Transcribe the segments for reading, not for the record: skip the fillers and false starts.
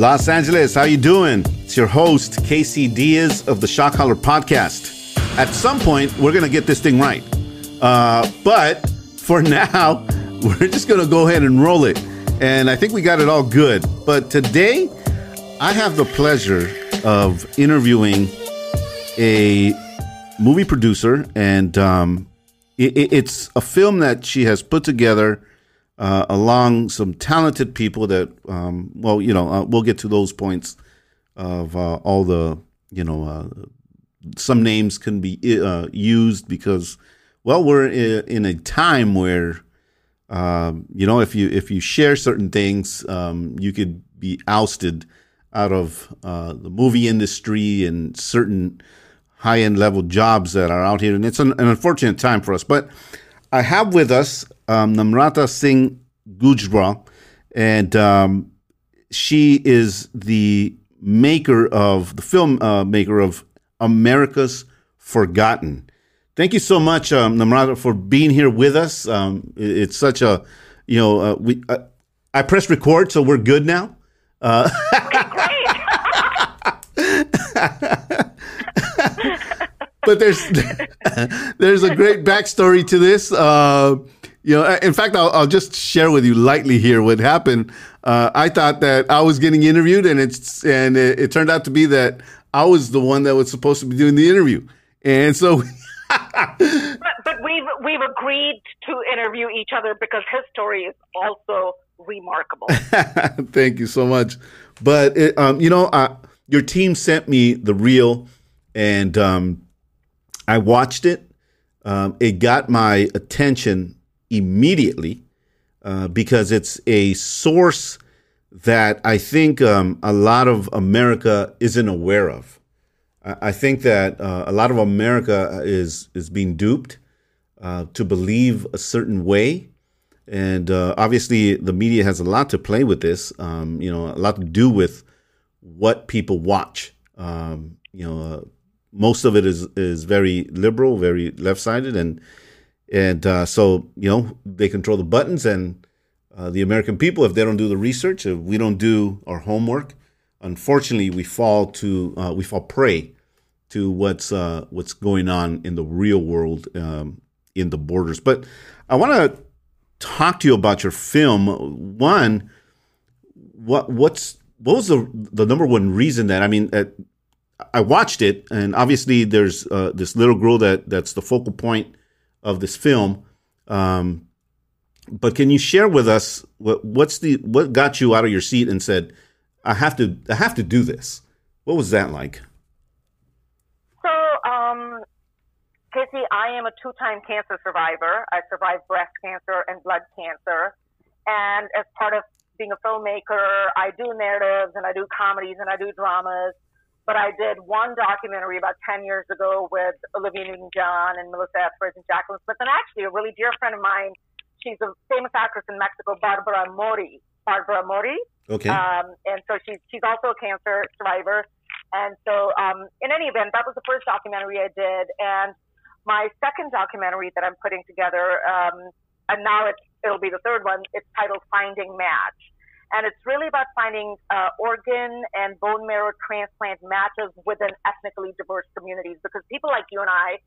Los Angeles, how you doing? It's your host, Casey Diaz of the Shot Caller Podcast. At some point, we're going to get this thing right. But for now, we're just going to go ahead and roll it. And I think we got it all good. But today, I have the pleasure of interviewing a movie producer. And it's a film that she has put together along some talented people that, we'll get to those points of all the, some names can be used because, well, we're in a time where, if you share certain things, you could be ousted out of the movie industry and certain high-end level jobs that are out here. And it's an unfortunate time for us. But I have with us Namrata Singh Gujral, and she is the maker of America's Forgotten. Thank you so much, Namrata, for being here with us. It's such a, I pressed record, so we're good now. Okay, great. But there's a great backstory to this. In fact, I'll just share with you lightly here what happened. I thought that I was getting interviewed, and it turned out to be that I was the one that was supposed to be doing the interview. And so, but we've agreed to interview each other because his story is also remarkable. Thank you so much. But your team sent me the reel, and I watched it. It got my attention immediately, because it's a source that I think a lot of America isn't aware of. I think that a lot of America is being duped to believe a certain way, and obviously the media has a lot to play with this. A lot to do with what people watch. Most of it is very liberal, very left-sided, and so, they control the buttons, and the American people, if they don't do the research, if we don't do our homework, unfortunately, we fall prey to what's going on in the real world, in the borders. But I want to talk to you about your film. One, what was the number one reason that, I watched it, and obviously there's this little girl that's the focal point of this film, but can you share with us what got you out of your seat and said, I have to do this? What was that like? So, Casey, I am a two-time cancer survivor. I survived breast cancer and blood cancer, and as part of being a filmmaker, I do narratives and I do comedies and I do dramas. But I did one documentary about 10 years ago with Olivia Newton-John and Melissa Edwards and Jacqueline Smith. And actually, a really dear friend of mine, she's a famous actress in Mexico, Barbara Mori. Okay. And so she's also a cancer survivor. And so in any event, that was the first documentary I did. And my second documentary that I'm putting together, and now it'll be the third one, it's titled Finding Match. And it's really about finding organ and bone marrow transplant matches within ethnically diverse communities. Because people like you and I,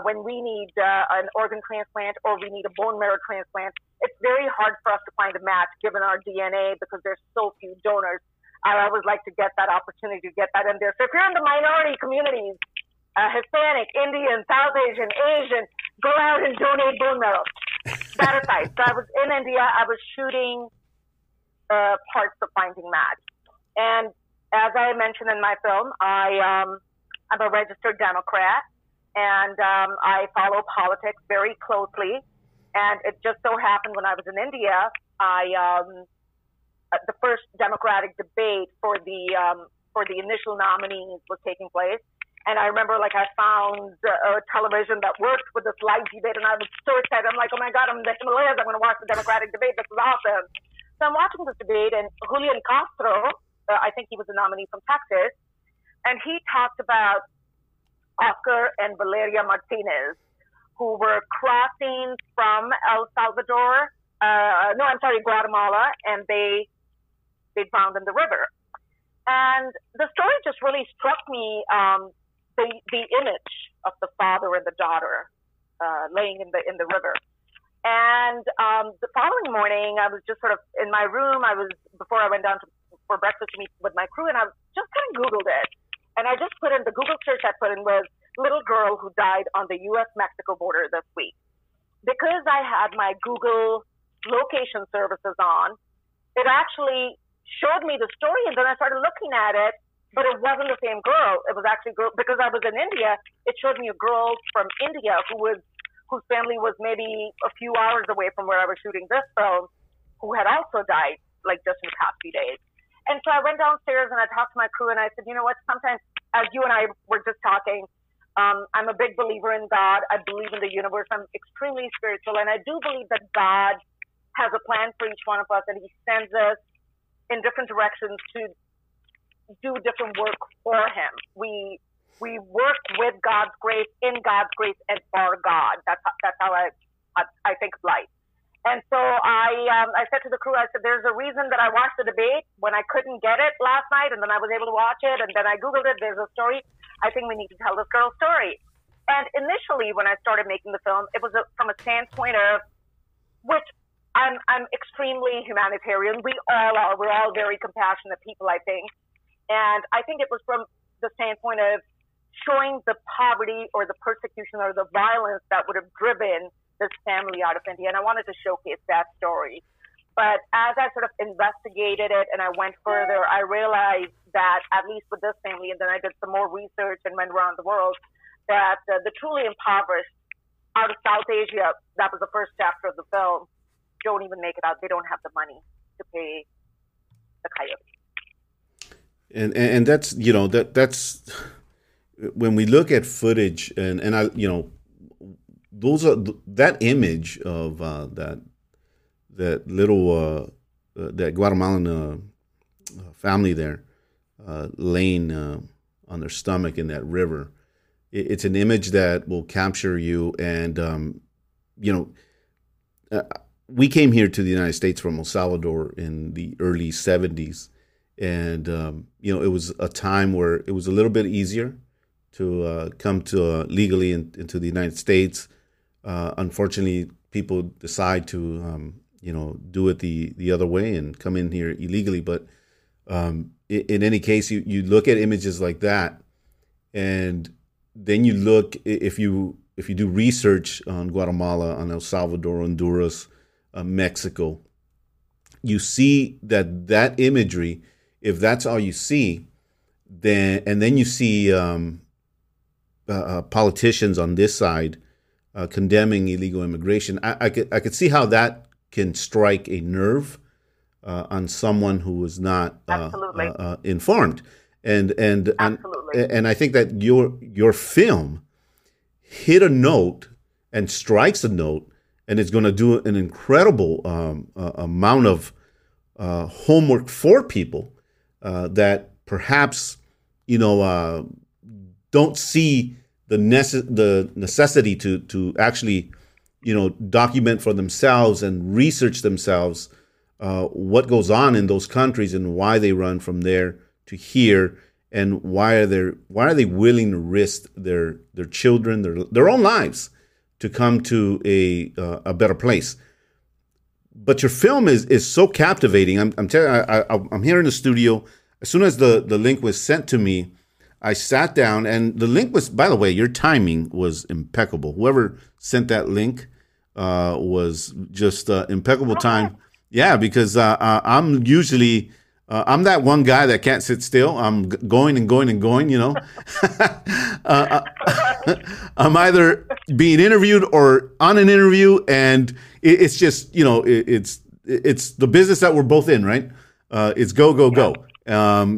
when we need an organ transplant or we need a bone marrow transplant, it's very hard for us to find a match given our DNA because there's so few donors. I always like to get that opportunity to get that in there. So if you're in the minority communities, Hispanic, Indian, South Asian, Asian, go out and donate bone marrow. That aside, so I was in India. I was shooting parts of Finding Match. And as I mentioned in my film, I'm a registered Democrat, and I follow politics very closely. And it just so happened when I was in India, the first Democratic debate for the initial nominees was taking place. And I remember, like, I found a television that worked with this live debate, and I was so excited. I'm like, oh my God, I'm in the Himalayas. I'm going to watch the Democratic debate. This is awesome. So I'm watching this debate, and Julian Castro, I think he was a nominee from Texas, and he talked about Oscar and Valeria Martinez, who were crossing from El Salvador, Guatemala, and they drowned in the river. And the story just really struck me, the image of the father and the daughter laying in the river. And the following morning, I was just sort of in my room. Before I went down for breakfast to meet with my crew, and I just kind of Googled it. And I just put in, the Google search I put in was little girl who died on the U.S.-Mexico border this week. Because I had my Google location services on, it actually showed me the story, and then I started looking at it, but it wasn't the same girl. It was actually because I was in India, it showed me a girl from India whose family was maybe a few hours away from where I was shooting this film, who had also died, like, just in the past few days. And so I went downstairs and I talked to my crew and I said, you know what, sometimes, as you and I were just talking, I'm a big believer in God. I believe in the universe. I'm extremely spiritual. And I do believe that God has a plan for each one of us, and he sends us in different directions to do different work for him. We work with God's grace, in God's grace, and for God. That's how I think of life. And so I said to the crew, I said, there's a reason that I watched the debate when I couldn't get it last night, and then I was able to watch it, and then I Googled it. There's a story. I think we need to tell this girl's story. And initially, when I started making the film, it was from a standpoint of, which I'm extremely humanitarian. We all are. We're all very compassionate people, I think. And I think it was from the standpoint of showing the poverty or the persecution or the violence that would have driven this family out of India, and I wanted to showcase that story. But as I sort of investigated it and I went further, I realized that, at least with this family, and then I did some more research and went around the world, that the truly impoverished out of South Asia, that was the first chapter of the film, don't even make it out. They don't have the money to pay the coyotes. And that's, you know, that's when we look at footage, and I, you know, those are that image of that little that Guatemalan family there laying on their stomach in that river. It's an image that will capture you. And we came here to the United States from El Salvador in the early 70s, and it was a time where it was a little bit easier to come to legally into the United States. Unfortunately, people decide to, do it the other way and come in here illegally. But in any case, you look at images like that, and then you look, if you do research on Guatemala, on El Salvador, Honduras, Mexico, you see that imagery, if that's all you see, then you see politicians on this side condemning illegal immigration. I could see how that can strike a nerve on someone who is not informed, and I think that your film hit a note and strikes a note, and it's going to do an incredible amount of homework for people that perhaps don't see the necessity to actually, document for themselves and research themselves what goes on in those countries and why they run from there to here, and why are they willing to risk their children, their own lives, to come to a better place. But your film is so captivating. I'm telling you, I'm here in the studio. As soon as the link was sent to me, I sat down, and the link was, by the way, your timing was impeccable. Whoever sent that link was just impeccable time. Yeah, because I'm usually I'm that one guy that can't sit still. I'm going and going and going, you know. I'm either being interviewed or on an interview, and it's just, you know, it's the business that we're both in, right? It's go.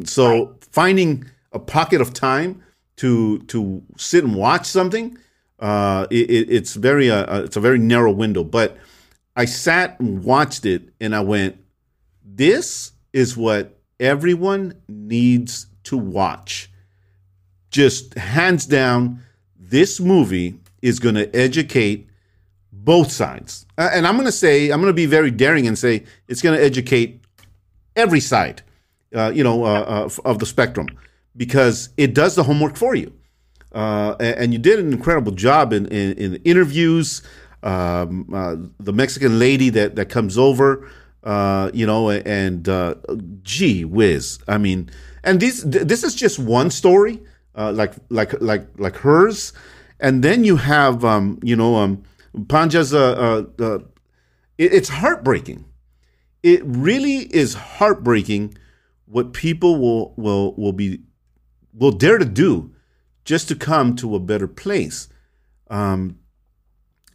So finding a pocket of time to sit and watch something, it's very it's a very narrow window. But I sat and watched it, and I went, this is what everyone needs to watch. Just hands down, this movie is going to educate both sides. And I'm going to be very daring and say it's going to educate every side, of the spectrum, because it does the homework for you. And you did an incredible job in interviews. The Mexican lady that comes over, gee whiz. I mean, and this is just one story, like hers. And then you have, Panja's, it's heartbreaking. It really is heartbreaking what people will dare to do just to come to a better place.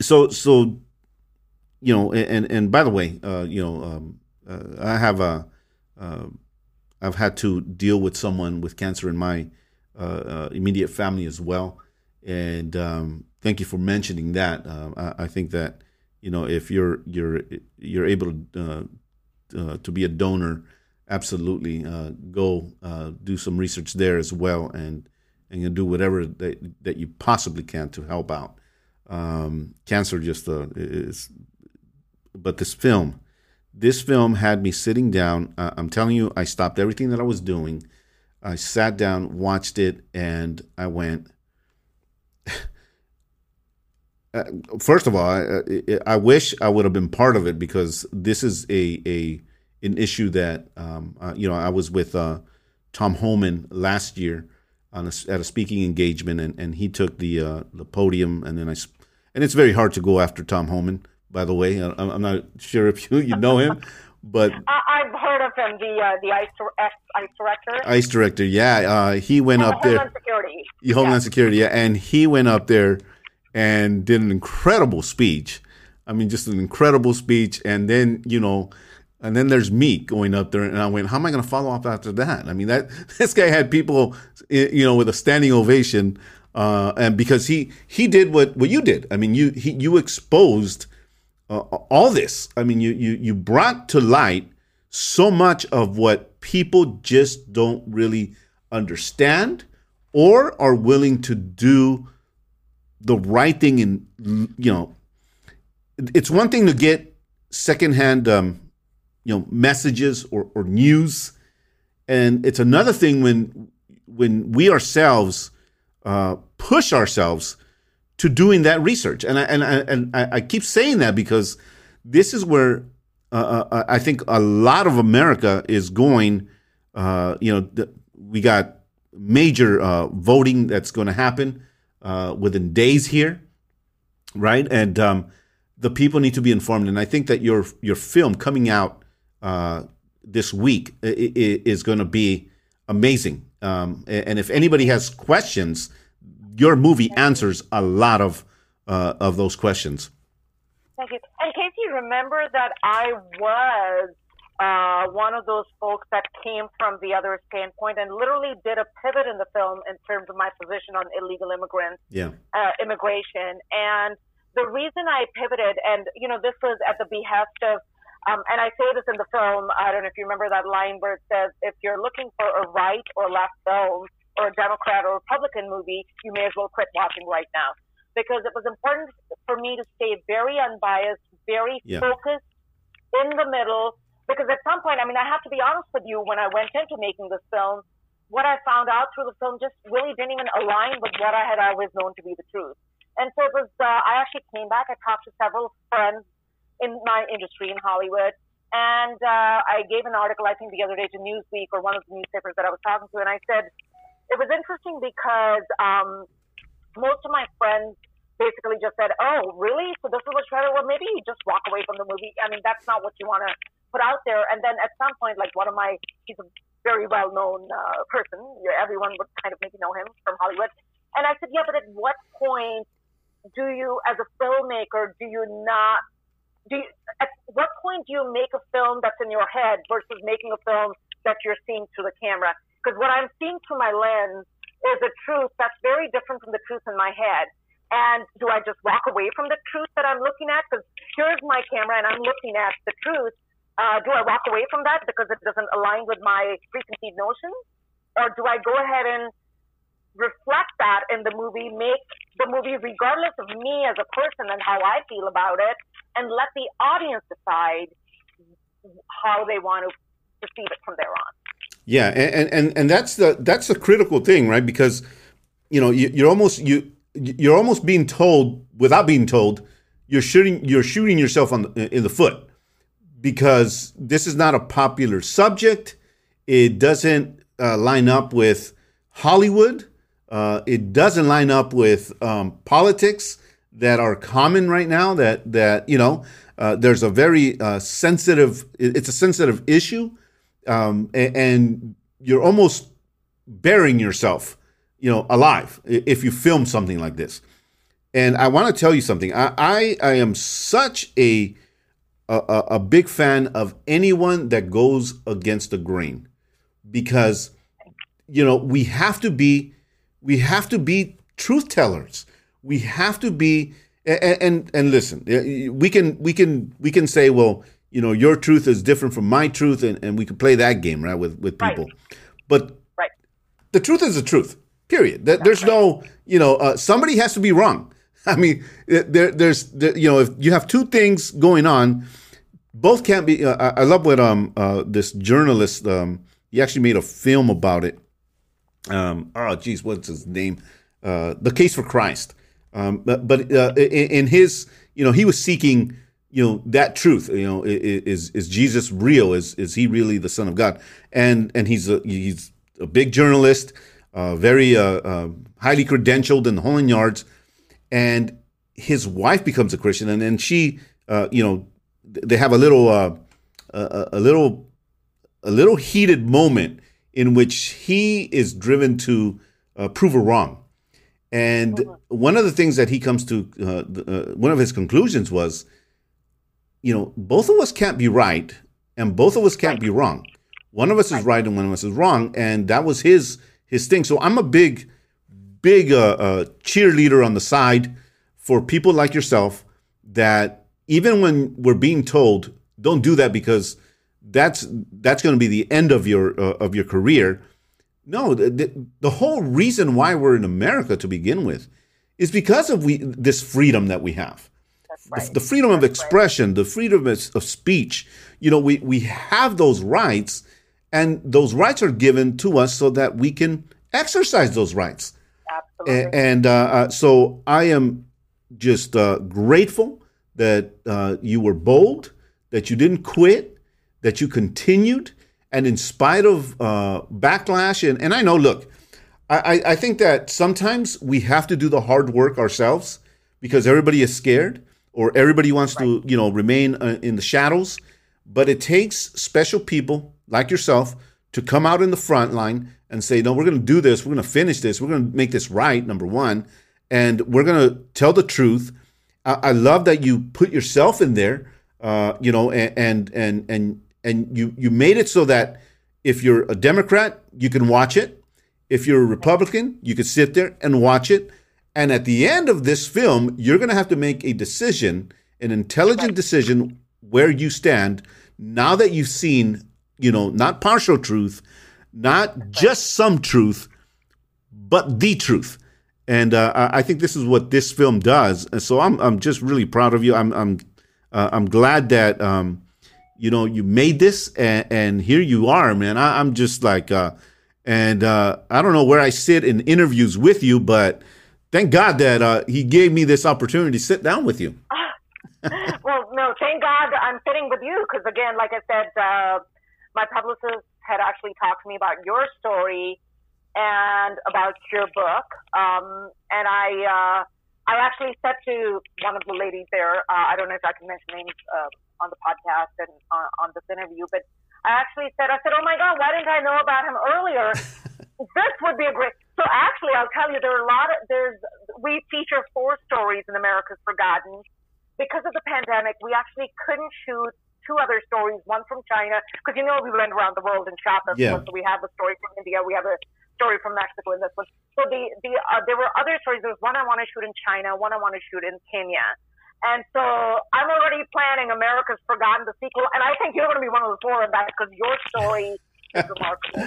So, and by the way, I've had to deal with someone with cancer in my immediate family as well, and thank you for mentioning that. I think that, if you're able to be a donor, absolutely go do some research there as well, and do whatever that you possibly can to help out. Cancer just is, but this film had me sitting down. I'm telling you, I stopped everything that I was doing. I sat down, watched it, and I went. First of all, I wish I would have been part of it, because this is an issue that I was with Tom Homan last year at a speaking engagement, and he took the podium, and then and it's very hard to go after Tom Homan, by the way. I'm not sure if you know him, but I've heard of him, the ICE director. ICE director, yeah. He went up there. Homeland Security. Homeland Security, yeah. And he went up there and did an incredible speech. I mean, just an incredible speech. And then, and then there's me going up there, and I went, how am I going to follow up after that? I mean, this guy had people, with a standing ovation. And because he did what you did. I mean, you exposed all this. I mean, you brought to light so much of what people just don't really understand or are willing to do the right thing. And, it's one thing to get secondhand, messages or news. And it's another thing when we ourselves push ourselves to doing that research. And I keep saying that because this is where I think a lot of America is going. We got major voting that's going to happen within days here, right? And the people need to be informed. And I think that your film coming out this week is going to be amazing. And if anybody has questions, your movie answers a lot of those questions. Thank you. And Casey, remember that I was one of those folks that came from the other standpoint and literally did a pivot in the film in terms of my position on illegal immigrants, immigration. And the reason I pivoted, and, this was at the behest of, and I say this in the film, I don't know if you remember that line where it says, if you're looking for a right or left film or a Democrat or Republican movie, you may as well quit watching right now. Because it was important for me to stay very unbiased, very focused, in the middle. Because at some point, I mean, I have to be honest with you, when I went into making this film, what I found out through the film just really didn't even align with what I had always known to be the truth. And so it was, I actually came back, I talked to several friends in my industry in Hollywood. And I gave an article, I think the other day, to Newsweek or one of the newspapers that I was talking to. And I said, it was interesting because most of my friends basically just said, oh, really? So this is what you try to, well, maybe you just walk away from the movie. I mean, that's not what you want to put out there. And then at some point, like he's a very well-known person. Everyone would kind of maybe know him from Hollywood. And I said, yeah, but at what point do you, as a filmmaker, at what point do you make a film that's in your head versus making a film that you're seeing through the camera? Because what I'm seeing through my lens is a truth that's very different from the truth in my head. And do I just walk away from the truth that I'm looking at? Because here's my camera and I'm looking at the truth. Do I walk away from that because it doesn't align with my preconceived notions? Or do I go ahead and reflect that in the movie, make the movie regardless of me as a person and how I feel about it, and let the audience decide how they want to perceive it from there on? Yeah, and that's the critical thing, right? Because you're almost being told without being told, you're shooting yourself in the foot, because this is not a popular subject. It doesn't line up with Hollywood. It doesn't line up with politics that are common right now. There's a very sensitive. It's a sensitive issue, and you're almost burying yourself, alive if you film something like this. And I want to tell you something. I am such a big fan of anyone that goes against the grain, because we have to be truth tellers. We have to be, and listen, we can say, well, your truth is different from my truth, and we can play that game, right, with people. Right. But right. The truth is the truth, period. There's no, somebody has to be wrong. I mean, if you have two things going on, both can't be. I love what this journalist, he actually made a film about it. What's his name? The Case for Christ. But in his, he was seeking, that truth. Is Jesus real? Is he really the Son of God? And he's a big journalist, very highly credentialed in the whole yards. And his wife becomes a Christian, and then she, they have a little heated moment in which he is driven to prove her wrong. And one of the things that he comes to, one of his conclusions was, both of us can't be right and both of us can't be wrong. One of us is right and one of us is wrong. And that was his thing. So I'm a big cheerleader on the side for people like yourself, that even when we're being told, don't do that because that's going to be the end of your career. No, the whole reason why we're in America to begin with is because of this freedom that we have. That's right. The freedom of expression, right. The freedom of speech. We have those rights, and those rights are given to us so that we can exercise those rights. Absolutely. And so I am just grateful that you were bold, that you didn't quit, that you continued, and in spite of backlash, and I know, look, I think that sometimes we have to do the hard work ourselves because everybody is scared or everybody wants to, remain in the shadows. But it takes special people like yourself to come out in the front line and say, no, we're going to do this. We're going to finish this. We're going to make this right, number one. And we're going to tell the truth. I love that you put yourself in there, and you made it so that if you're a Democrat, you can watch it. If you're a Republican, you can sit there and watch it. And at the end of this film, you're going to have to make a decision, an intelligent decision, where you stand now that you've seen, not partial truth, not just some truth, but the truth. And I think this is what this film does. And so I'm just really proud of you. I'm glad that, you made this, and here you are, man. I'm just like, I don't know where I sit in interviews with you, but thank God that he gave me this opportunity to sit down with you. Well, no, thank God I'm sitting with you, because again, like I said, my publicist had actually talked to me about your story and about your book, and I actually said to one of the ladies there, I don't know if I can mention names on the podcast and on this interview, but I said, oh my God, why didn't I know about him earlier? This would be a great. So actually, I'll tell you, we feature 4 stories in America's Forgotten. Because of the pandemic, we actually couldn't shoot 2 other stories, one from China, because you know we went around the world and shot this one. So we have a story from India, we have a story from Mexico in this one. So there were other stories. There was one I want to shoot in China, one I want to shoot in Kenya. And so I'm already planning America's Forgotten, the sequel, and I think you're going to be one of the 4 of that, because your story is remarkable.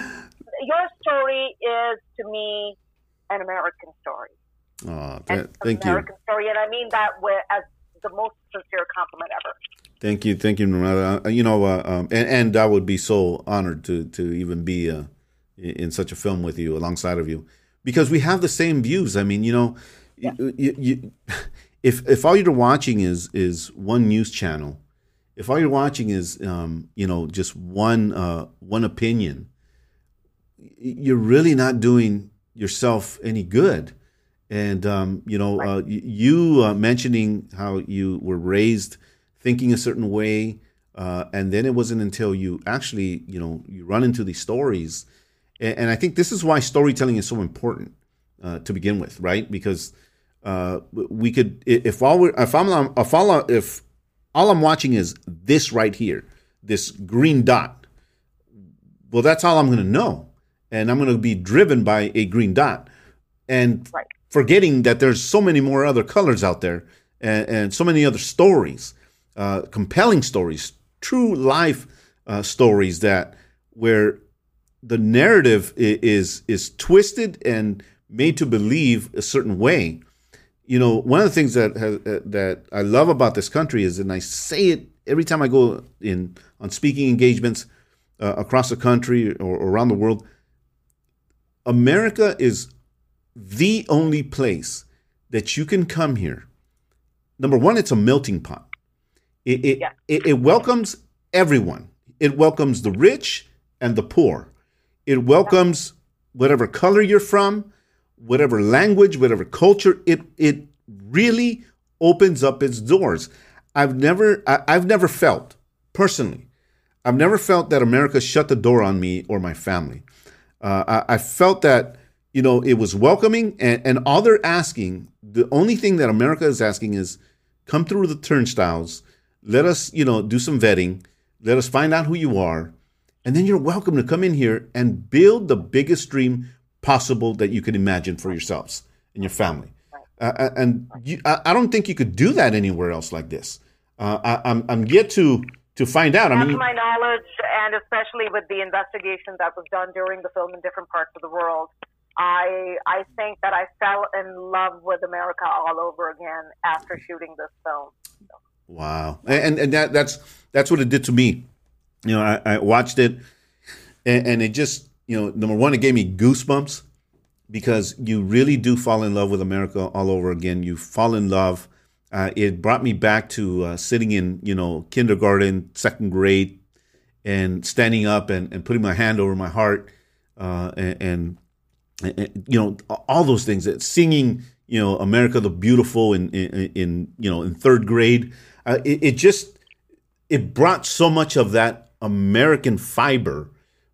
Your story is, to me, an American story. Oh, thank you. An American story, and I mean that as the most sincere compliment ever. Thank you, Namrata. You know, and I would be so honored to even be in such a film with you, alongside of you, because we have the same views. I mean, you know, if all you're watching is one news channel, if all you're watching is you know, just one opinion, you're really not doing yourself any good. And, you know, you mentioning how you were raised thinking a certain way, and then it wasn't until you actually, you know, you run into these stories. And I think this is why storytelling is so important to begin with, right? Because we could, if all I'm watching is this right here, this green dot, well, that's all I'm going to know. And I'm going to be driven by a green dot. And forgetting that there's so many more other colors out there and so many other stories, compelling stories, true life stories where the narrative is twisted and made to believe a certain way. You know, one of the things that I love about this country is, and I say it every time I go in on speaking engagements across the country or around the world, America is the only place that you can come here. Number one, it's a melting pot. It welcomes everyone. It welcomes the rich and the poor. It welcomes whatever color you're from, whatever language, whatever culture. It really opens up its doors. I've never felt that America shut the door on me or my family. I felt that, you know, it was welcoming, and all they're asking, the only thing that America is asking is, come through the turnstiles, let us, you know, do some vetting, let us find out who you are, and then you're welcome to come in here and build the biggest dream possible that you can imagine for yourselves and your family. I don't think you could do that anywhere else like this. I'm yet to find out. That's my knowledge, and especially with the investigation that was done during the film in different parts of the world, I think that I fell in love with America all over again after shooting this film. Wow, and that's what it did to me. You know, I watched it, and it just, you know, number one, it gave me goosebumps, because you really do fall in love with America all over again. You fall in love. It brought me back to sitting in, you know, kindergarten, 2nd grade, and standing up and putting my hand over my heart, and you know, all those things, that singing, you know, America the Beautiful in you know, in 3rd grade, it brought so much of that American fiber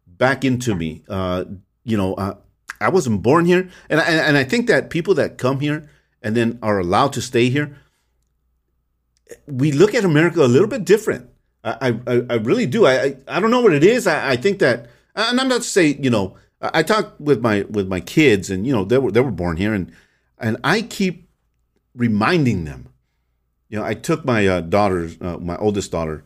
back into me. You know, I wasn't born here, and I think that people that come here and then are allowed to stay here, we look at America a little bit different. I really do. I don't know what it is. I think that, and I'm not to say, you know, I talk with my kids, and you know, they were born here, and I keep reminding them. You know, I took my my oldest daughter,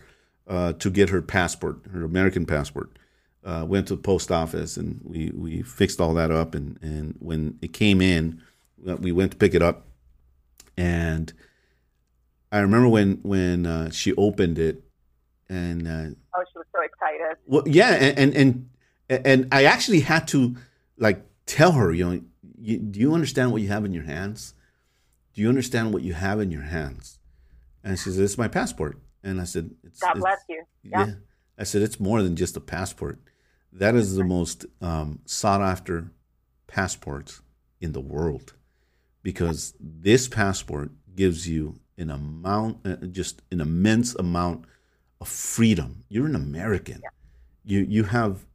to get her passport, her American passport. Went to the post office, and we fixed all that up, and when it came in, we went to pick it up, and I remember when she opened it, and oh, she was so excited. Well, yeah, and I actually had to, like, tell her, you know, do you understand what you have in your hands? Do you understand what you have in your hands? And she said, it's my passport. And I said, God bless you. Yeah. I said, it's more than just a passport. That is the most sought-after passport in the world, because this passport gives you an amount, just an immense amount of freedom. You're an American. Yeah. You have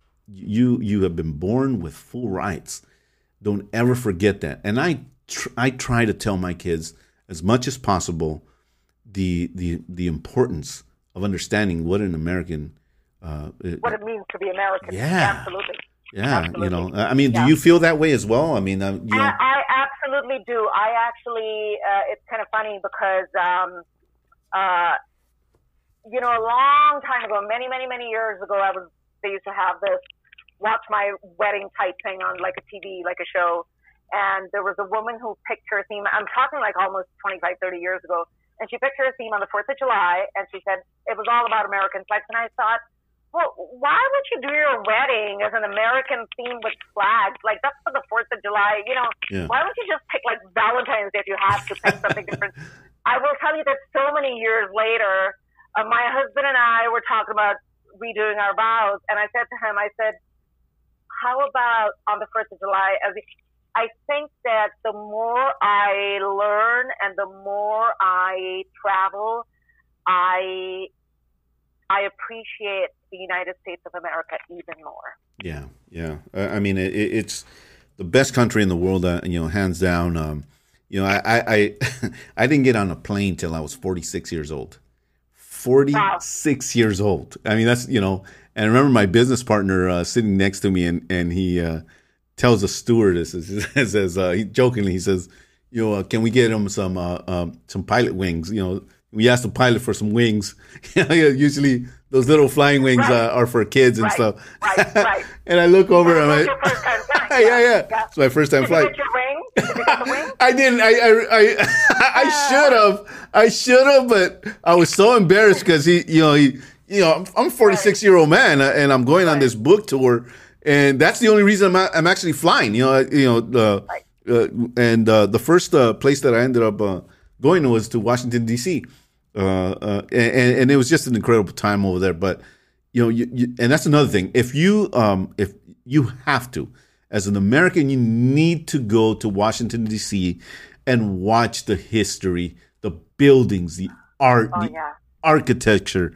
been born with full rights. Don't ever forget that. And I try to tell my kids as much as possible the importance of understanding what an American what it means to be American. Yeah, absolutely. Yeah, absolutely. You know, I mean, yeah. Do you feel that way as well? I mean, you know, I absolutely do. I actually, it's kind of funny because, you know, a long time ago, many years ago, they used to have this watch my wedding type thing on like a TV, like a show. And there was a woman who picked her theme. I'm talking like almost 25, 30 years ago. And she picked her theme on the 4th of July. And she said, it was all about American flags. And I thought, well, why would you do your wedding as an American theme with flags? Like, that's for the 4th of July. You know, yeah. Why don't you just pick, like, Valentine's Day if you have to pick something different? I will tell you that so many years later, my husband and I were talking about redoing our vows. And I said to him, I said, how about on the 4th of July? I think that the more I learn and the more I travel, I appreciate the United States of America even more. Yeah, yeah. I mean, it's the best country in the world, you know, hands down. You know, I I didn't get on a plane till I was 46 years old. 46 wow. years old. I mean, that's, you know, and I remember my business partner sitting next to me, and he tells the stewardess, says jokingly, he says, you know, can we get him some pilot wings, you know? We asked the pilot for some wings. Usually those little flying wings right. Are for kids and right. stuff. Right, right. And I look over and I'm like, yeah. It's my first time flight. Did you get your wing? Did you get the wing? I didn't. I should have, but I was so embarrassed because he, I'm a 46-year-old man and I'm going right. on this book tour, and that's the only reason I'm actually flying. The first place that I ended up going was to Washington, D.C., and it was just an incredible time over there. But, you know, and that's another thing. If you have to, as an American, you need to go to Washington, D.C. and watch the history, the buildings, the art, architecture.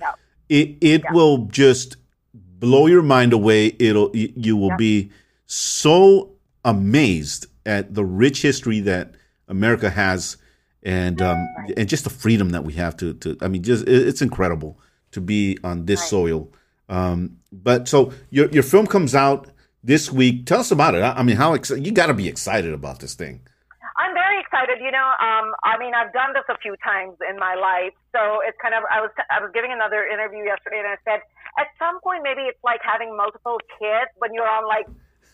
Yeah. It will just blow your mind away. You will be so amazed at the rich history that America has. And just the freedom that we have it's incredible to be on this soil. But so your film comes out this week. Tell us about it. I mean, how you got to be excited about this thing. I'm very excited. You know, I mean, I've done this a few times in my life, so it's kind of. I was giving another interview yesterday, and I said at some point maybe it's like having multiple kids when you're on like.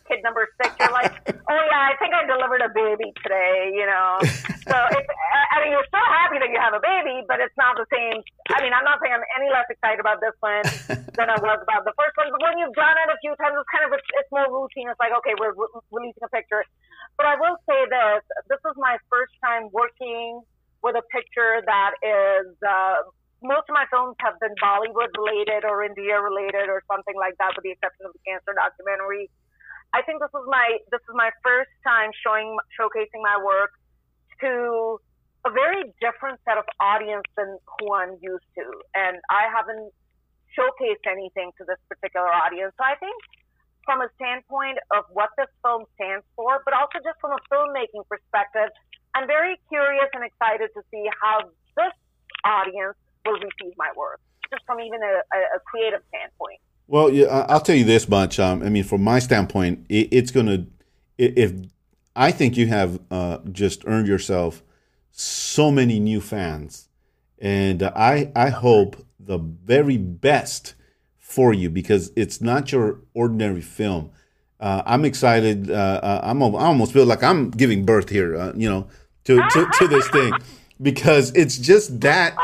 Kid number 6, you're like, oh yeah, I think I delivered a baby today, you know. So, you're so happy that you have a baby, but it's not the same. I mean, I'm not saying I'm any less excited about this one than I was about the first one, but when you've done it a few times, it's kind of, it's more routine. It's like, okay, we're releasing a picture. But I will say this, this is my first time working with a picture that is, most of my films have been Bollywood related or India related or something like that, with the exception of the cancer documentary. I think this is my first time showcasing my work to a very different set of audience than who I'm used to, and I haven't showcased anything to this particular audience. So I think from a standpoint of what this film stands for, but also just from a filmmaking perspective, I'm very curious and excited to see how this audience will receive my work, just from even a creative standpoint. Well, yeah, I'll tell you this much. I mean, from my standpoint, I think you have just earned yourself so many new fans, and I hope the very best for you because it's not your ordinary film. I'm excited. I almost feel like I'm giving birth here, you know, to this thing because it's just that.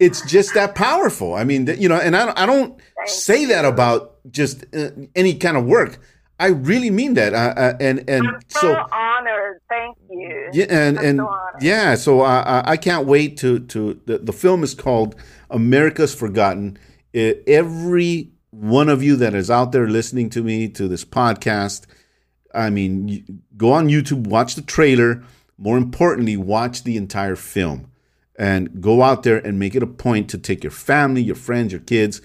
It's just that powerful. I mean, you know, and I don't say that about just any kind of work. I really mean that. And I'm so honored. Thank you. Yeah, and so yeah. So I can't wait to the film is called America's Forgotten. Every one of you that is out there listening to me to this podcast, I mean, go on YouTube, watch the trailer. More importantly, watch the entire film. and go out there and make it a point to take your family, your friends, your kids,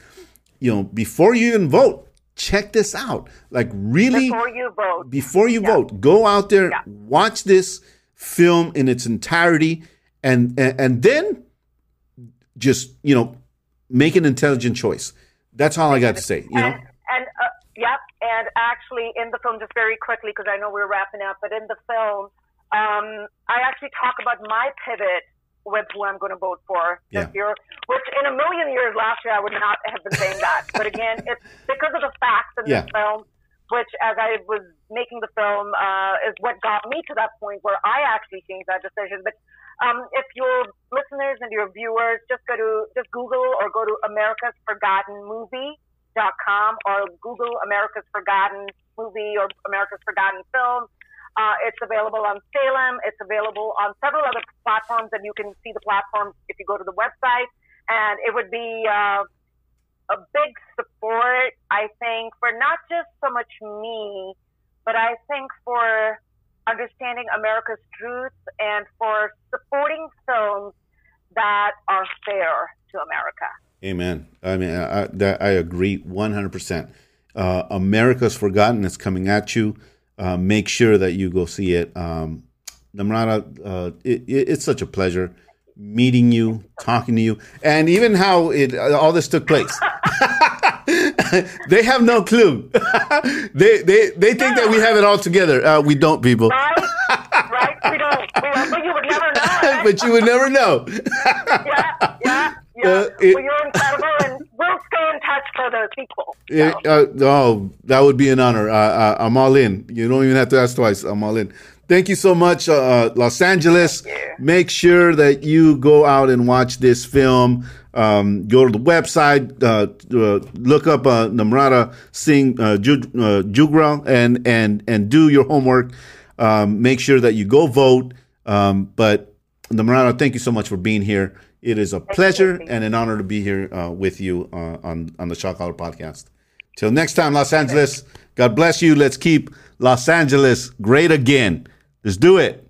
you know, before you even vote. Check this out. Like, really, before you vote, go out there, watch this film in its entirety, and then just, you know, make an intelligent choice. That's all I got to say, you know? And actually in the film, just very quickly, because I know we're wrapping up, but in the film, I actually talk about my pivot with who I'm going to vote for this year, which in a million years last year I would not have been saying that. But again, it's because of the facts in the film, which as I was making the film is what got me to that point where I actually changed that decision. But if your listeners and your viewers just Google or go to AmericasForgottenMovie.com or Google America's Forgotten Movie or America's Forgotten Film. It's available on Salem. It's available on several other platforms, and you can see the platforms if you go to the website. And it would be a big support, I think, for not just so much me, but I think for understanding America's truth and for supporting films that are fair to America. Amen. I mean, I agree 100%. America's Forgotten is coming at you. Make sure that you go see it. Namrata, it's such a pleasure meeting you, talking to you, and even how all this took place. They have no clue. They think that we have it all together. We don't, people. Right? We don't. But you would never know. Right? But you would never know. Well, you're incredible, and we'll stay in touch for the sequel. That would be an honor. I'm all in. You don't even have to ask twice. I'm all in. Thank you so much, Los Angeles. Make sure that you go out and watch this film. Go to the website, look up Namrata Singh Gujral, and do your homework. Make sure that you go vote. But Namrata, thank you so much for being here. It is a pleasure and an honor to be here with you on the Shot Caller Podcast. Till next time, Los Angeles, God bless you. Let's keep Los Angeles great again. Let's do it.